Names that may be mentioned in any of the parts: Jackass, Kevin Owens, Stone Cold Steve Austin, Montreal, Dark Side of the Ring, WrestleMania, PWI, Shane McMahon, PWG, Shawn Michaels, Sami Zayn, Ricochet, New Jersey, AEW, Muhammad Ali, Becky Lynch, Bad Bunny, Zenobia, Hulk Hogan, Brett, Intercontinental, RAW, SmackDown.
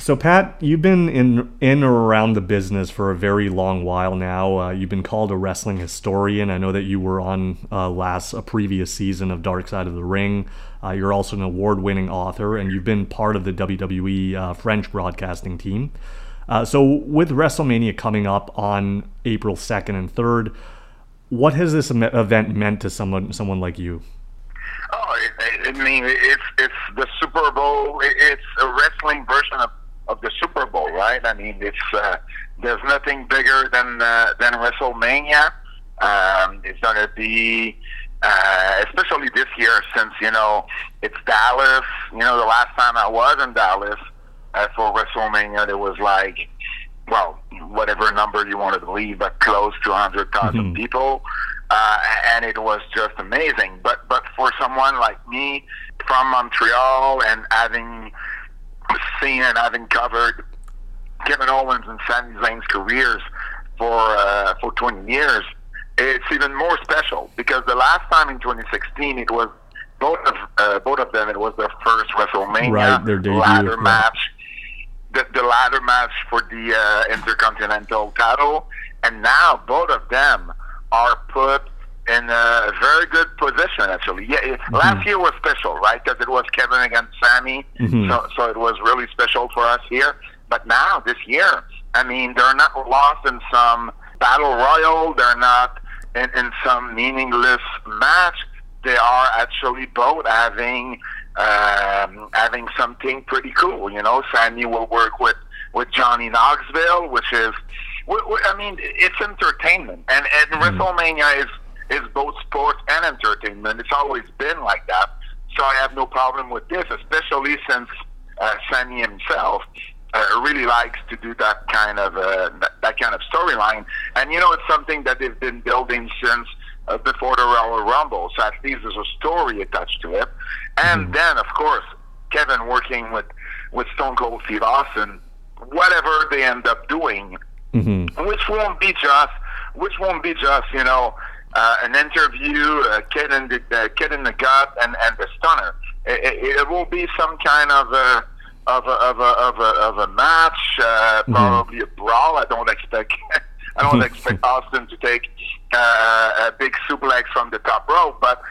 So, Pat, you've been in or around the business for a very long while now. You've been called a wrestling historian. I know that you were on a previous season of Dark Side of the Ring. You're also an award-winning author, and you've been part of the WWE French broadcasting team. So, with WrestleMania coming up on April 2nd and 3rd, what has this event meant to someone like you? Oh, I mean, it's the Super Bowl. It's a wrestling version of the Super Bowl, right? I mean, it's there's nothing bigger than WrestleMania. It's going to be, especially this year, since, you know, it's Dallas. You know, the last time I was in Dallas for WrestleMania, there was like, well, whatever number you want to believe, but close to 100,000 people. And it was just amazing. But for someone like me from Montreal, and having seen and having covered Kevin Owens and Sami Zayn's careers for 20 years, it's even more special, because the last time in 2016, it was both of them. It was their first WrestleMania their debut, ladder match, the ladder match for the Intercontinental title, and now both of them are put in a very good position, actually. Yeah, last year was special, right? Because it was Kevin against Sami, so it was really special for us here. But now, this year, I mean, they're not lost in some battle royal. They're not in some meaningless match. They are actually both having something pretty cool. You know, Sami will work with Johnny Knoxville, which is, I mean, it's entertainment, and WrestleMania is both sports and entertainment. It's always been like that, so I have no problem with this, especially since Sami himself really likes to do that kind of storyline. And you know, it's something that they've been building since before the Royal Rumble, so at least there's a story attached to it. And then, of course, Kevin working with Stone Cold Steve Austin, whatever they end up doing. Which won't be just, you know, an interview, a kid in the gut, and the stunner. It will be some kind of a match, probably a brawl. I don't expect Austin to take a big suplex from the top rope, but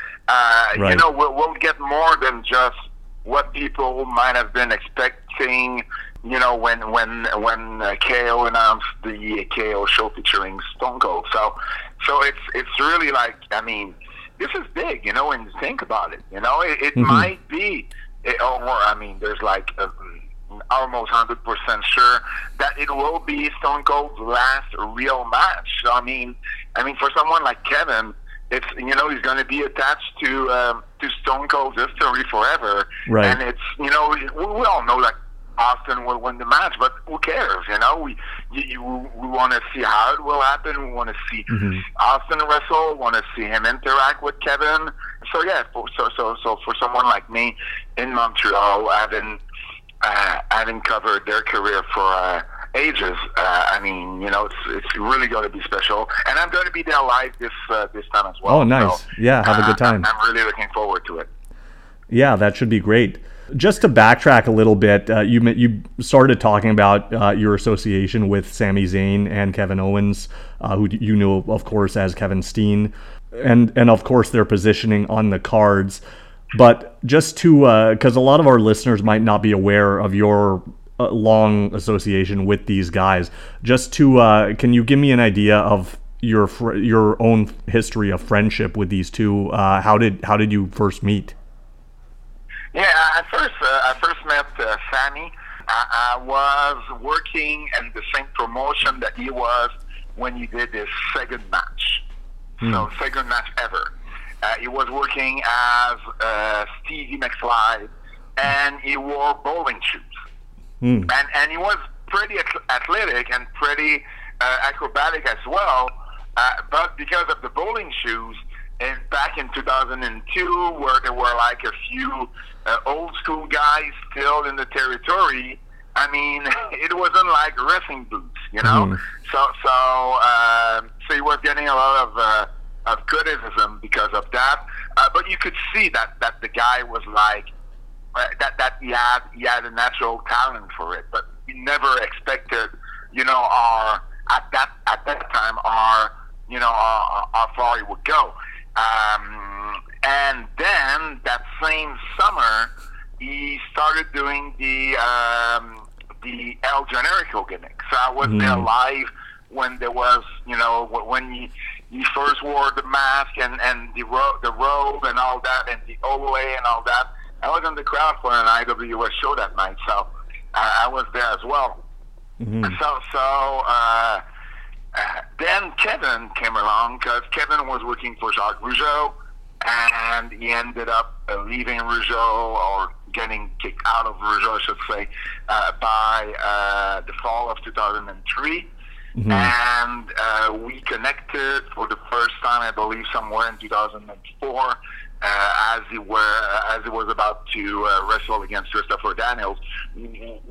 you know, we'll get more than just what people might have been expecting. You know, when KO announced the KO Show featuring Stone Cold, so it's really like, I mean, this is big, you know. When you think about it, you know, it might be, or I mean, there's like almost 100% sure that it will be Stone Cold's last real match. So, I mean, for someone like Kevin, it's, you know, he's going to be attached to Stone Cold's history forever, right? And it's, you know, we all know that Austin will win the match, but who cares? You know, we want to see how it will happen. We want to see Austin wrestle. Want to see him interact with Kevin. So yeah, so for someone like me in Montreal, having covered their career for ages, I mean, you know, it's really going to be special, and I'm going to be there live this time as well. Oh, nice! So, yeah, have a good time. I'm really looking forward to it. Yeah, that should be great. Just to backtrack a little bit, you started talking about your association with Sami Zayn and Kevin Owens, who you knew, of course, as Kevin Steen, and of course their positioning on the cards. But just to, because a lot of our listeners might not be aware of your long association with these guys, just to, can you give me an idea of your own history of friendship with these two? How did you first meet? Yeah, I first met Sami. I was working in the same promotion that he was when he did his second match. So, second match ever. He was working as Stevie McFly, and he wore bowling shoes. And he was pretty athletic and pretty acrobatic as well, but because of the bowling shoes, and back in 2002, where there were like a few old school guys still in the territory, I mean, it wasn't like wrestling boots, you know. So he was getting a lot of criticism because of that. But you could see that the guy was like that he had a natural talent for it. But never expected, you know, at that time our Florida would go. And then that same summer, he started doing the El Generico gimmick. So I was there live when there was, you know, when he first wore the mask and the robe and all that, and the overlay and all that. I was in the crowd for an IWS show that night, so I was there as well. Mm-hmm. So then Kevin came along, because Kevin was working for Jacques Rougeau, and he ended up leaving Rougeau, or getting kicked out of Rougeau, I should say, by the fall of 2003. Mm-hmm. And we connected for the first time, I believe, somewhere in 2004, as he was about to wrestle against Christopher Daniels, who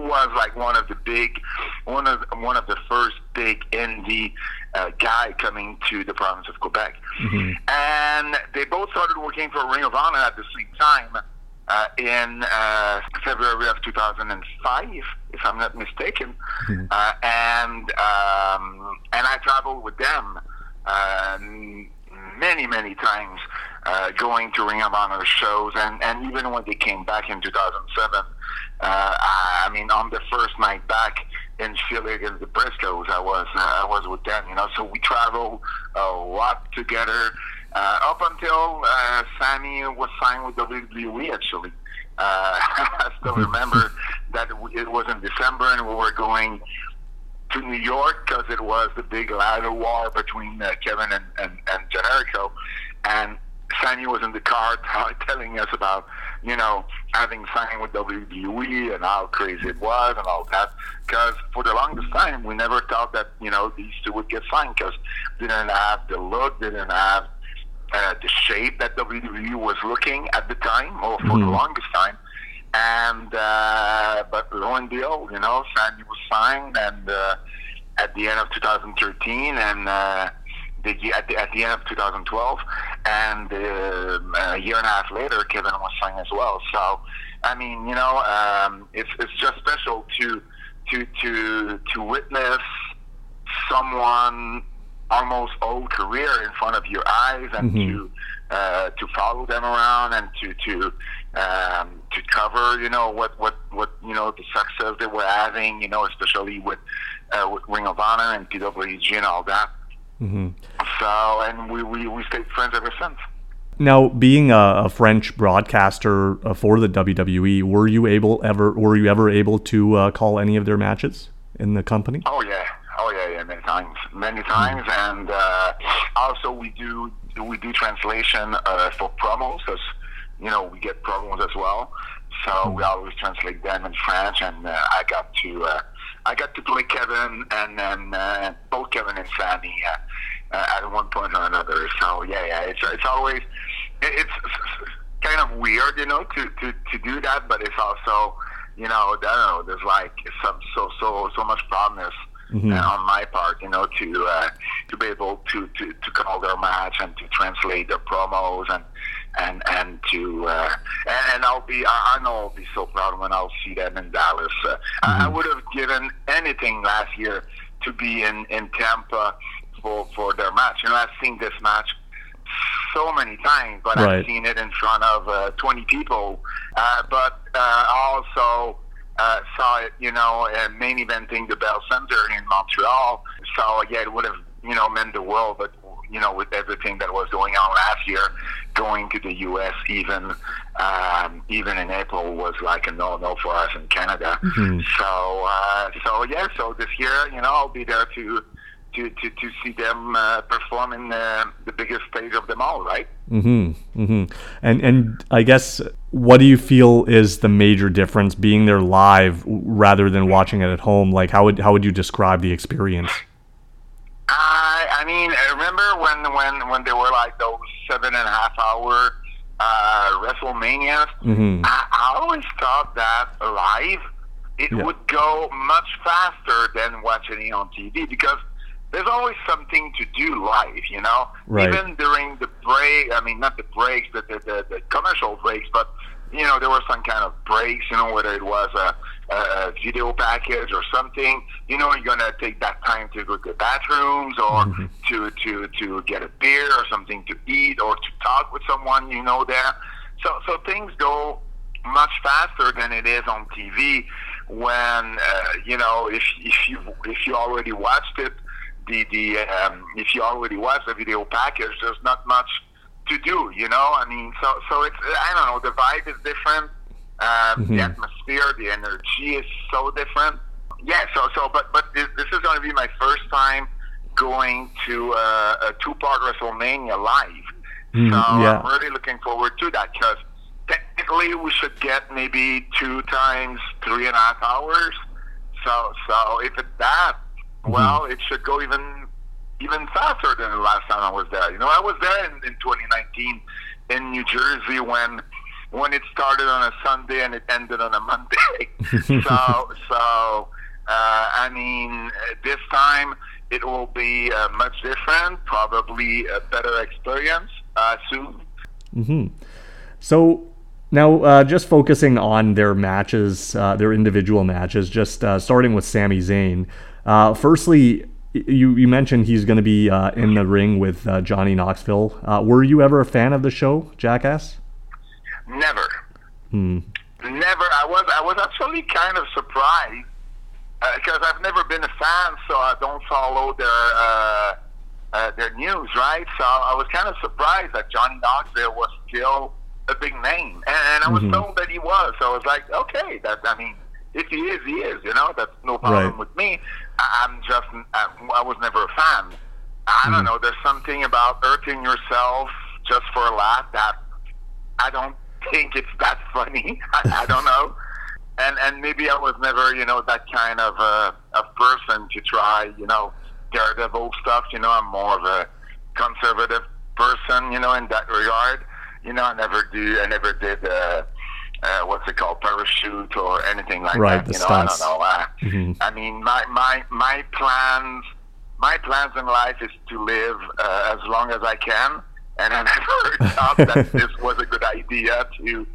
was like one of the first big indie guy coming to the province of Quebec. Mm-hmm. And they both started working for Ring of Honor at the same time in February of 2005, if I'm not mistaken. Mm-hmm. And I traveled with them many times, going to Ring of Honor shows, and even when they came back in 2007, I mean, on the first night back in Philly against the Briscoes, I was with them, you know. So we traveled a lot together. Up until Sami was signed with WWE, actually. I still remember that it was in December, and we were going to New York because it was the big ladder war between Kevin and Jericho. And Sami was in the car telling us about, you know, having signed with WWE and how crazy it was and all that. Because for the longest time, we never thought that, you know, these two would get signed, because they didn't have the look, they didn't have the shape that WWE was looking at the time, or for the longest time, and but lo and behold, you know, Sami was signed, and at the end of 2013, and at the end of 2012, and a year and a half later, Kevin was signed as well. So, I mean, you know, it's just special to witness someone almost whole career in front of your eyes, and to follow them around, and to cover, you know, what you know, the success they were having, you know, especially with Ring of Honor and PWG and all that. Mm-hmm. So, and we stayed friends ever since. Now, being a French broadcaster for the WWE, were you ever able to call any of their matches in the company? Oh yeah, many times, and also we do translation for promos, because, you know, we get promos as well, so we always translate them in French, and I got to play Kevin and both Kevin and Sami at one point or another. So yeah, it's always it's kind of weird, you know, to do that, but it's also, you know, I don't know, there's like so much promise. Mm-hmm. On my part, you know, to be able to call their match and to translate their promos and to and I know I'll be so proud when I'll see them in Dallas. I would have given anything last year to be in Tampa for their match. You know, I've seen this match so many times, but I've seen it in front of 20 people. But also. Saw it, you know, main eventing the Bell Center in Montreal. So yeah, it would have, you know, meant the world. But, you know, with everything that was going on last year, going to the U.S. even in April was like a no-no for us in Canada. Mm-hmm. So this year, you know, I'll be there to see them perform in the biggest stage of them all, right? Mm-hmm. Mm-hmm. And I guess, what do you feel is the major difference being there live rather than watching it at home? Like, how would you describe the experience? I mean, I remember when there were like those 7.5 hour WrestleManias. Mm-hmm. I always thought that live would go much faster than watching it on TV, because there's always something to do live, you know. Right. Even during the break, I mean, not the breaks, but the commercial breaks, but you know, there were some kind of breaks, you know, whether it was a video package or something, you know, you're going to take that time to go to the bathrooms or mm-hmm. to get a beer or something to eat or to talk with someone, you know, there. So things go much faster than it is on TV when, you know, if you already watched it, if you already watched the video package, there's not much to do, you know? I mean, so it's, I don't know, the vibe is different. Mm-hmm. The atmosphere, the energy is so different. Yeah, but this is going to be my first time going to a two-part WrestleMania live. So I'm really looking forward to that because technically we should get maybe 2 times 3.5 hours. So if it's that, mm-hmm. well, it should go even faster than the last time I was there. You know, I was there in 2019 in New Jersey when it started on a Sunday and it ended on a Monday. I mean, this time it will be much different, probably a better experience soon. Mm-hmm. So now just focusing on their matches, their individual matches, just starting with Sami Zayn. Firstly, you mentioned he's going to be in the ring with Johnny Knoxville. Were you ever a fan of the show, Jackass? Never. Never. I was actually kind of surprised because I've never been a fan, so I don't follow their news, right? So I was kind of surprised that Johnny Knoxville was still a big name, and I was mm-hmm. told that he was. So I was like, okay, if he is, he is, you know, that's no problem right. with me. I was never a fan. I don't know, there's something about hurting yourself just for a laugh that I don't think it's that funny. I don't know. And maybe I was never, you know, that kind of a person to try, you know, Daredevil stuff. You know, I'm more of a conservative person, you know, in that regard. You know, I never did parachute or anything like right, that. You know, stunts. I don't know. Mm-hmm. I mean, my plans in life is to live as long as I can, and I never thought that this was a good idea to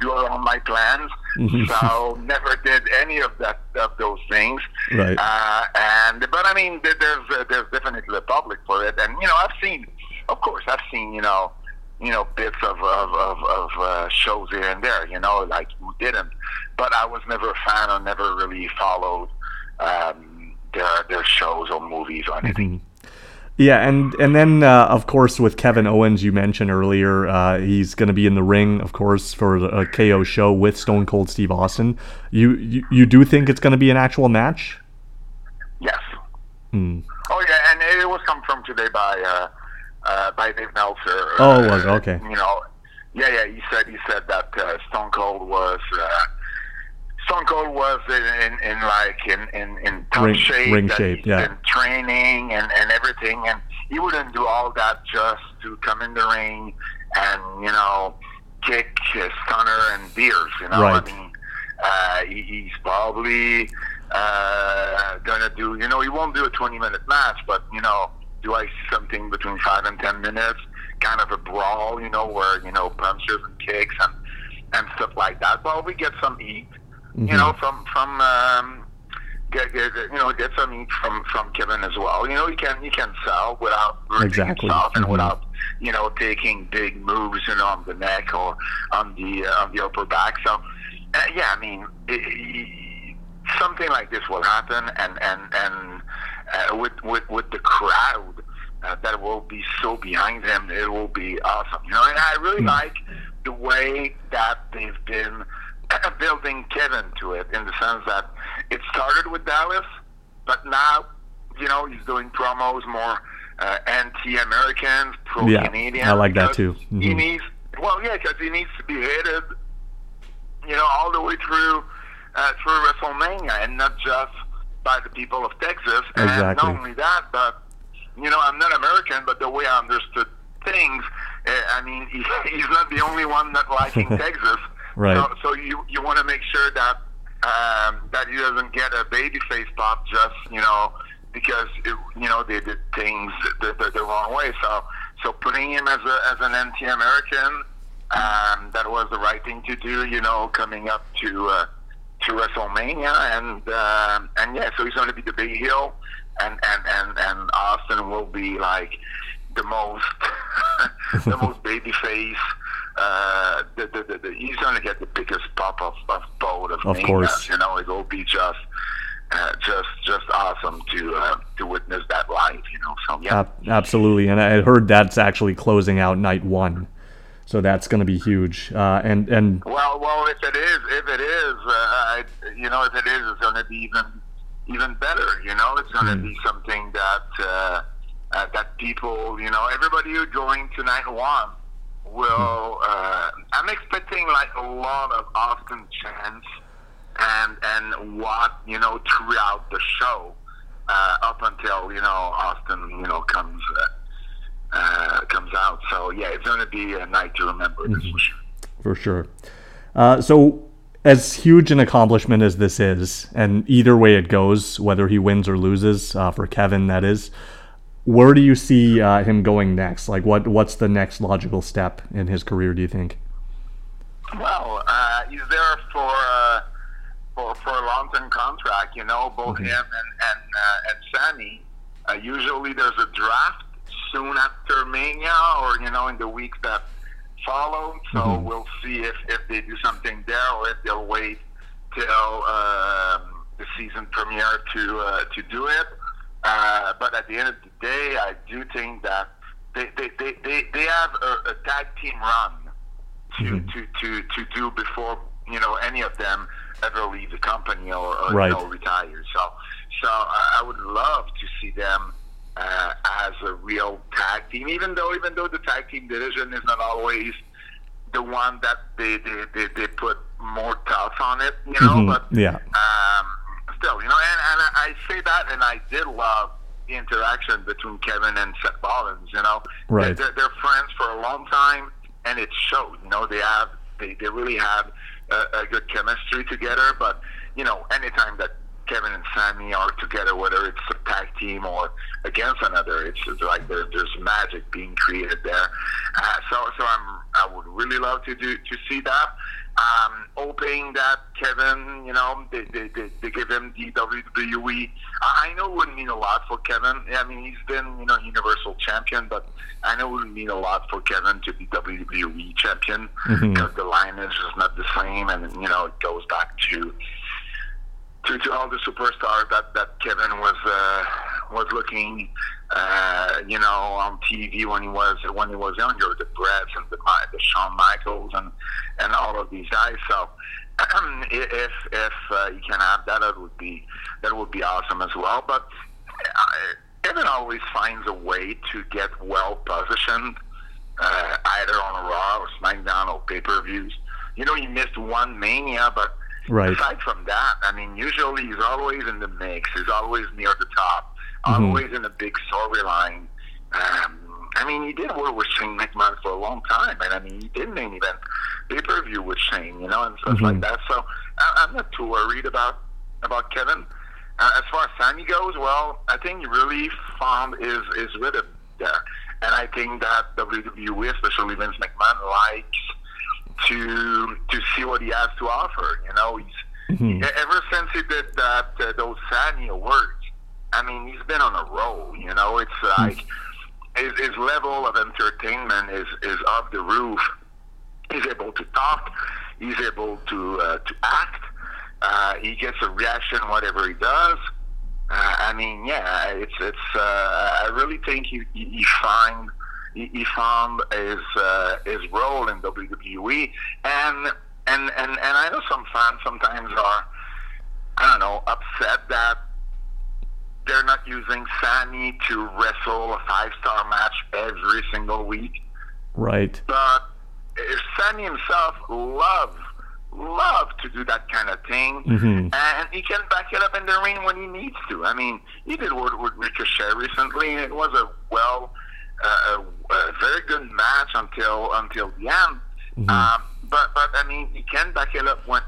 do all my plans. Mm-hmm. So never did any of those things. Right. But I mean, there's definitely a public for it, and you know, I've seen, you know. You know, bits of shows here and there, you know, like who didn't. But I was never a fan or never really followed their shows or movies or anything. Mm-hmm. Yeah, and then, of course, with Kevin Owens, you mentioned earlier, he's going to be in the ring, of course, for a KO show with Stone Cold Steve Austin. You do think it's going to be an actual match? Yes. Mm. Oh, yeah, and it was confirmed today by Dave Meltzer. Oh, it was, okay. You know, yeah. He said that Stone Cold was in top shape, ring shape, yeah. And training and everything, and he wouldn't do all that just to come in the ring and you know kick, stunner, and beers. You know, right. I mean, he's probably gonna do. You know, he won't do a 20-minute match, but you know. Do I see something between 5 and 10 minutes, kind of a brawl, you know, where, you know, punches and kicks and stuff like that. Well, we get some heat, mm-hmm. you know, get some heat from Kevin as well. You know, he can sell without hurting himself and mm-hmm. without, you know, taking big moves, you know, on the neck or on the upper back. So, yeah, I mean, something like this will happen and with the crowd that will be so behind them, it will be awesome. You know, and I really like the way that they've been building Kevin to it, in the sense that it started with Dallas, but now, you know, he's doing promos more anti-Americans, pro-Canadian. Yeah, I like that too. Mm-hmm. Because he needs to be hated, you know, all the way through WrestleMania, and not just by the people of Texas. And exactly. Not only that, but, you know, I'm not American, but the way I understood things, I mean, he's not the only one not liking Texas. Right. So you want to make sure that that he doesn't get a babyface pop just, you know, because, it, you know, they did things the wrong way. So putting him as an anti-American, That was the right thing to do, you know, coming up to WrestleMania, and yeah, so he's going to be the big heel, and Austin will be like the most the most baby face. He's going to get the biggest pop of both of Mania, course. You know, it will be just awesome to witness that live, you know. So yeah, absolutely, and I heard that's actually closing out night one. So that's going to be huge, and well, if it is, you know, if it is, it's going to be even better. You know, it's going to be something that that people, you know, everybody who joined tonight one will. I'm expecting like a lot of Austin chants and what, you know, throughout the show up until, you know, Austin, you know, comes out. So yeah, it's going to be a night to remember. This for sure. So as huge an accomplishment as this is, and either way it goes, whether he wins or loses, for Kevin that is, where do you see him going next? Like what's the next logical step in his career, do you think? Well, he's there for a long-term contract, you know, both him and Sami. Usually there's a draft soon after Mania, or, you know, in the weeks that follow. So we'll see if they do something there, or if they'll wait till the season premiere to do it. But at the end of the day, I do think that they have a tag team run to do before, you know, any of them ever leave the company or right. You know, retire. So I would love to see them as a real tag team, even though the tag team division is not always the one that they put more thoughts on it, you know, but yeah. Still, you know, and I say that, and I did love the interaction between Kevin and Seth Rollins, you know. Right. They're friends for a long time, and it showed, you know. They really have a good chemistry together, but, you know, anytime that Kevin and Sami are together, whether it's a tag team or against another, it's like there's magic being created there. So I would really love to see that. I'm hoping that Kevin, you know, they give him the WWE. I know it wouldn't mean a lot for Kevin. I mean, he's been, you know, Universal Champion, but I know it wouldn't mean a lot for Kevin to be WWE Champion, because the lineage is not the same, and, you know, it goes back to all the superstars that Kevin was looking, you know, on TV when he was younger, the Bretts and the Shawn Michaels and all of these guys. So if you can have that, that would be awesome as well. But Kevin always finds a way to get well positioned, either on Raw or SmackDown or pay-per-views. You know, he missed one Mania, but right. Aside from that, I mean, usually he's always in the mix. He's always near the top, always in a big storyline. I mean, he did work with Shane McMahon for a long time, and I mean, he did main event pay-per-view with Shane, you know, and stuff like that. So I'm not too worried about Kevin. As far as Sami goes, well, I think he really found his rhythm there, and I think that WWE, especially Vince McMahon, likes to see what he has to offer, you know. He's ever since he did that those Sami awards, I mean, he's been on a roll, you know. It's like his level of entertainment is off the roof. He's able to talk, he's able to act, he gets a reaction whatever he does. I mean, yeah, it's I really think he finds he found his role in WWE, and I know some fans sometimes are, I don't know, upset that they're not using Sami to wrestle a 5-star match every single week. Right. But Sami himself loves to do that kind of thing, and he can back it up in the ring when he needs to. I mean, he did work with Ricochet recently, and it was a very good match until the end. But I mean, he can back it up when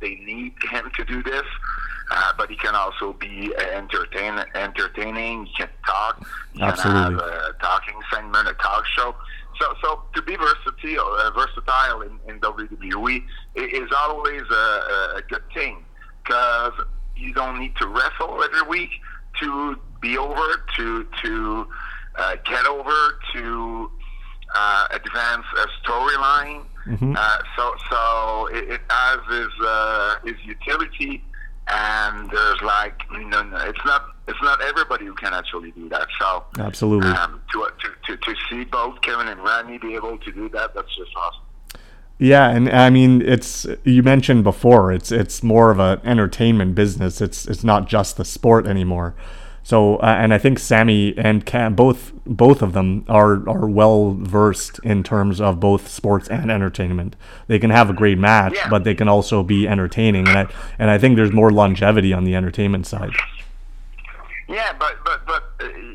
they need him to do this. But he can also be entertaining. He can talk. He can have a talking segment, a talk show. So to be versatile in WWE is always a good thing, because you don't need to wrestle every week to be over, to get over, to advance a storyline. Mm-hmm. So it has its utility, and there's like it's not everybody who can actually do that. So absolutely, to see both Kevin and Randy be able to do that, that's just awesome. Yeah, and I mean, it's, you mentioned before, it's more of an entertainment business. It's not just the sport anymore. So and I think Sami and Cam, both of them are well versed in terms of both sports and entertainment. They can have a great match, yeah, but they can also be entertaining, and I think there's more longevity on the entertainment side. Yeah, but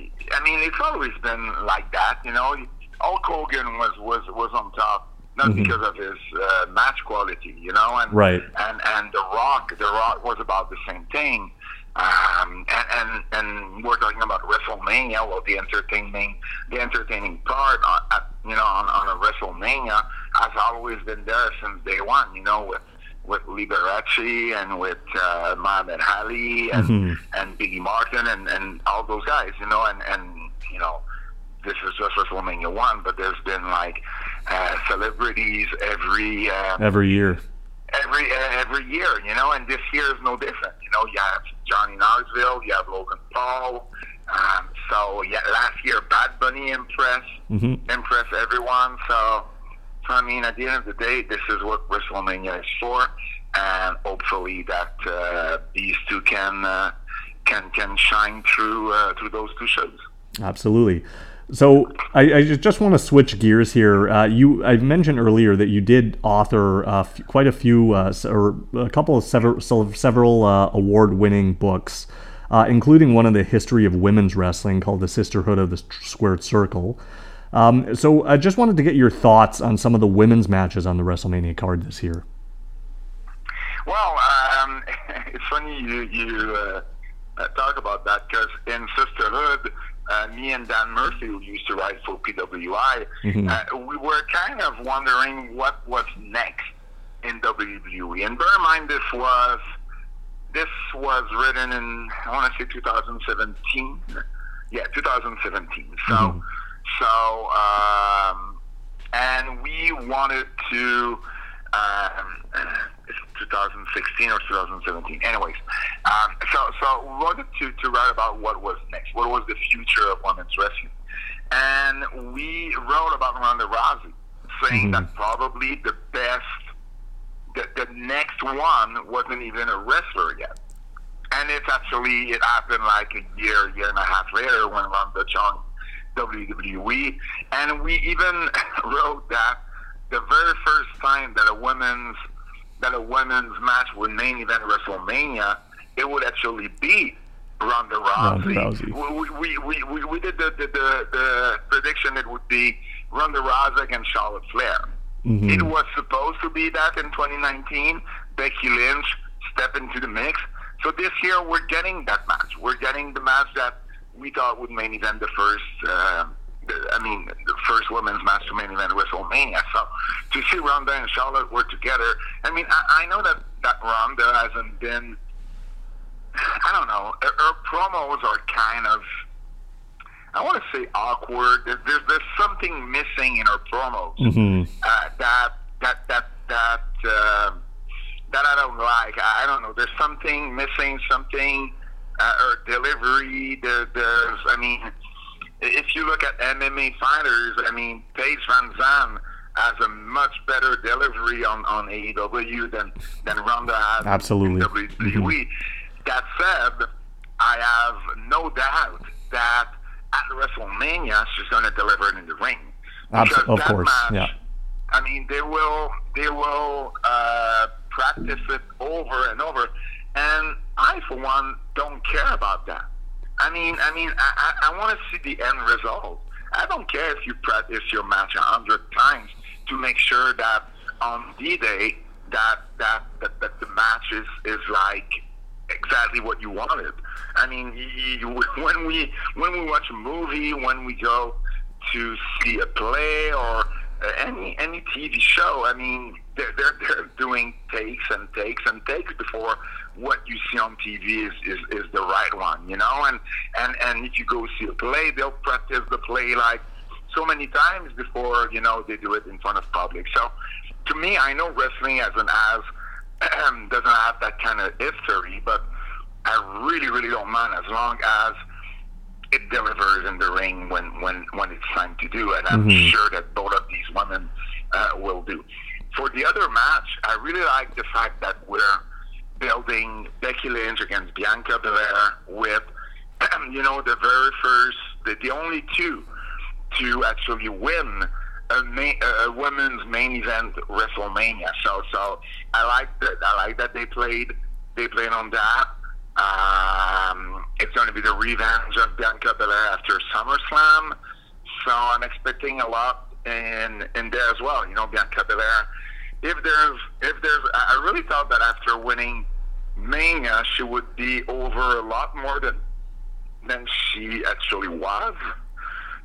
I mean, it's always been like that, you know. Hulk Hogan was on top, not mm-hmm. because of his match quality, you know, and right. and The Rock was about the same thing. And we're talking about WrestleMania, well, the entertaining part, on a WrestleMania has always been there since day one, you know, with Liberace and with Muhammad Ali and mm-hmm. and Biggie Martin and all those guys, you know, and you know, this is just WrestleMania 1, but there's been like celebrities every year, you know, and this year is no different. You know, you have Johnny Knoxville, you have Logan Paul. Last year, Bad Bunny impressed everyone. So, I mean, at the end of the day, this is what WrestleMania is for, and hopefully that these two can shine through those two shows. Absolutely. So I just want to switch gears here. I mentioned earlier that you did author quite a few, or a couple of several award-winning books, including one on the history of women's wrestling called The Sisterhood of the Squared Circle. So I just wanted to get your thoughts on some of the women's matches on the WrestleMania card this year. Well, it's funny you talk about that, because in Sisterhood, me and Dan Murphy, who used to write for PWI, mm-hmm. We were kind of wondering what was next in WWE. And bear in mind, this was written in, I want to say 2017. Yeah, 2017. So, mm-hmm. And we wanted to, 2016 or 2017. Anyways, so we wanted to write about what was next, what was the future of women's wrestling, and we wrote about Ronda Rousey, saying mm-hmm. that probably the best, the next one wasn't even a wrestler yet, and it happened like a year and a half later when Ronda joined WWE, and we even wrote that the very first time that a women's match would main event WrestleMania, it would actually be Ronda Rousey. We did the prediction it would be Ronda Rousey against Charlotte Flair. Mm-hmm. It was supposed to be that in 2019. Becky Lynch stepped into the mix. So this year we're getting that match. We're getting the match that we thought would main event the first women's match to main event WrestleMania. So to see Ronda and Charlotte were together, I mean, I know that Ronda hasn't been, I don't know, her promos are kind of, I want to say awkward. There's something missing in her promos mm-hmm. that I don't like. I don't know. There's something missing, her delivery. There's, I mean, if you look at MMA fighters, I mean, Paige VanZant has a much better delivery on AEW than Ronda has. Absolutely. In WWE. Mm-hmm. That said, I have no doubt that at WrestleMania she's going to deliver it in the ring. Because of course, match, yeah. I mean, they will practice it over and over, and I, for one, don't care about that. I want to see the end result. I don't care if you practice your match 100 times to make sure that on D-Day that the match is like exactly what you wanted. I mean, when we watch a movie, when we go to see a play or any TV show. I mean, they're doing takes before what you see on TV is the right one, you know. And if you go see a play, they'll practice the play like so many times before, you know, they do it in front of public. So to me, I know wrestling doesn't have that kind of history, but I really don't mind as long as it delivers in the ring when it's time to do it. I'm sure that both of these women will do. For the other match, I really like the fact that we're building Becky Lynch against Bianca Belair with, you know, the very first, the only two to actually win a women's main event WrestleMania. So I like that they played on that. It's going to be the revenge of Bianca Belair after SummerSlam, so I'm expecting a lot in there as well. You know, Bianca Belair. If there's, I really thought that after winning Mania, she would be over a lot more than she actually was.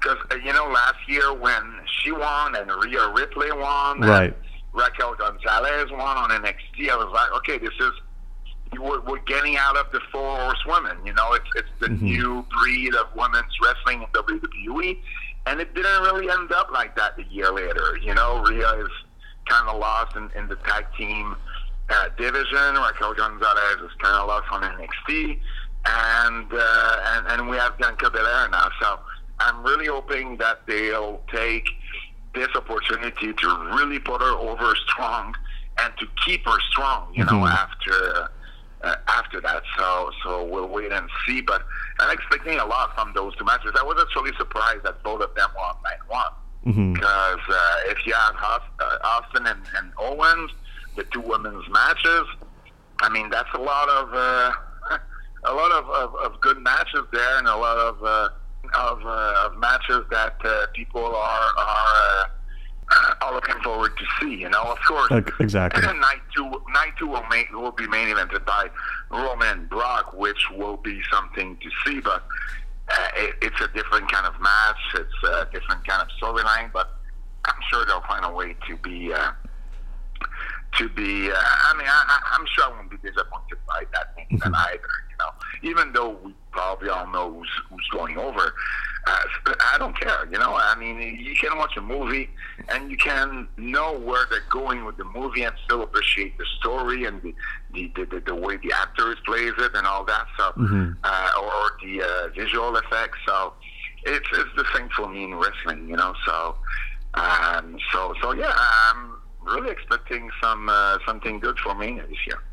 Because, you know, last year when she won and Rhea Ripley won, right, and Raquel Gonzalez won on NXT, I was like, okay, this is, we're getting out of the four horsewomen. You know, it's the new breed of women's wrestling in WWE, and it didn't really end up like that a year later. You know, Rhea is kind of lost in the tag team division. Raquel Gonzalez is kind of lost on NXT, and we have Bianca Belair now, so I'm really hoping that they'll take this opportunity to really put her over strong and to keep her strong, you know, after that. So we'll wait and see. But I'm expecting a lot from those two matches. I was actually surprised that both of them were on night one, because if you have Austin and Owens, the two women's matches, I mean, that's a lot of good matches there, and a lot of matches that people are looking forward to see, you know. Of course, exactly. Night two will be main evented by Roman Brock, which will be something to see. But it's a different kind of match. It's a different kind of storyline. But I'm sure they'll find a way to be. I mean, I'm sure I won't be disappointed by that thing either. You know, even though we probably all know who's going over, I don't care. You know, I mean, you can watch a movie and you can know where they're going with the movie and still appreciate the story and the way the actors plays it and all that stuff, or the visual effects. So it's the thing for me in wrestling. You know, so yeah. I'm really expecting something good for me this year.